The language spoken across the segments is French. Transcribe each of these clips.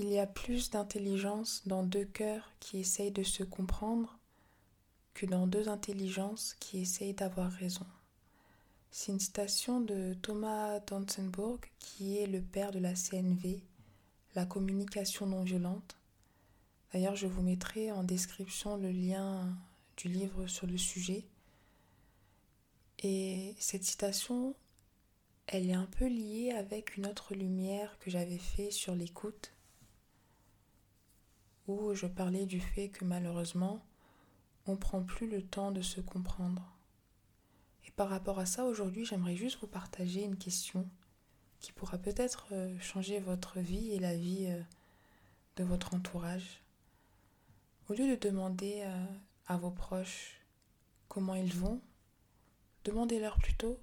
Il y a plus d'intelligence dans deux cœurs qui essayent de se comprendre que dans deux intelligences qui essayent d'avoir raison. C'est une citation de Thomas Dansenberg, qui est le père de la CNV, la communication non violente. D'ailleurs, je vous mettrai en description le lien du livre sur le sujet. Et cette citation, elle est un peu liée avec une autre lumière que j'avais fait sur l'écoute, où je parlais du fait que malheureusement, on ne prend plus le temps de se comprendre. Et par rapport à ça, aujourd'hui, j'aimerais juste vous partager une question qui pourra peut-être changer votre vie et la vie de votre entourage. Au lieu de demander à vos proches comment ils vont, demandez-leur plutôt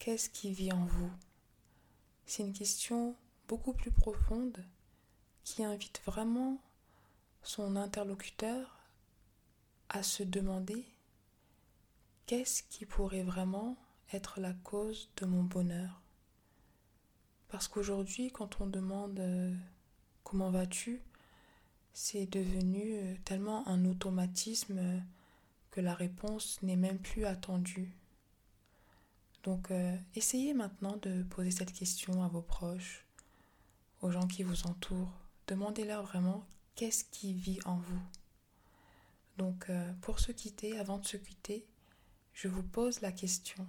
qu'est-ce qui vit en vous. C'est une question beaucoup plus profonde qui invite vraiment son interlocuteur à se demander qu'est-ce qui pourrait vraiment être la cause de mon bonheur. Parce qu'aujourd'hui, quand on demande comment vas-tu, c'est devenu tellement un automatisme que la réponse n'est même plus attendue. Donc essayez maintenant de poser cette question à vos proches, aux gens qui vous entourent. Demandez-leur vraiment qu'est-ce qui vit en vous. Donc pour se quitter, avant de se quitter, je vous pose la question.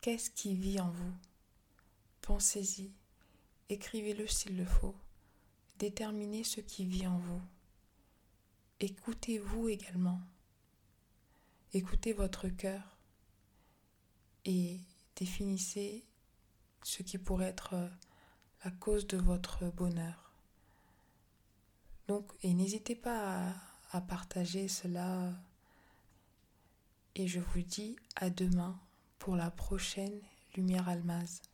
Qu'est-ce qui vit en vous ? Pensez-y, écrivez-le s'il le faut. Déterminez ce qui vit en vous. Écoutez-vous également. Écoutez votre cœur. Et définissez ce qui pourrait être la cause de votre bonheur. Donc, et n'hésitez pas à partager cela. Et je vous dis à demain pour la prochaine Lumière Almaze.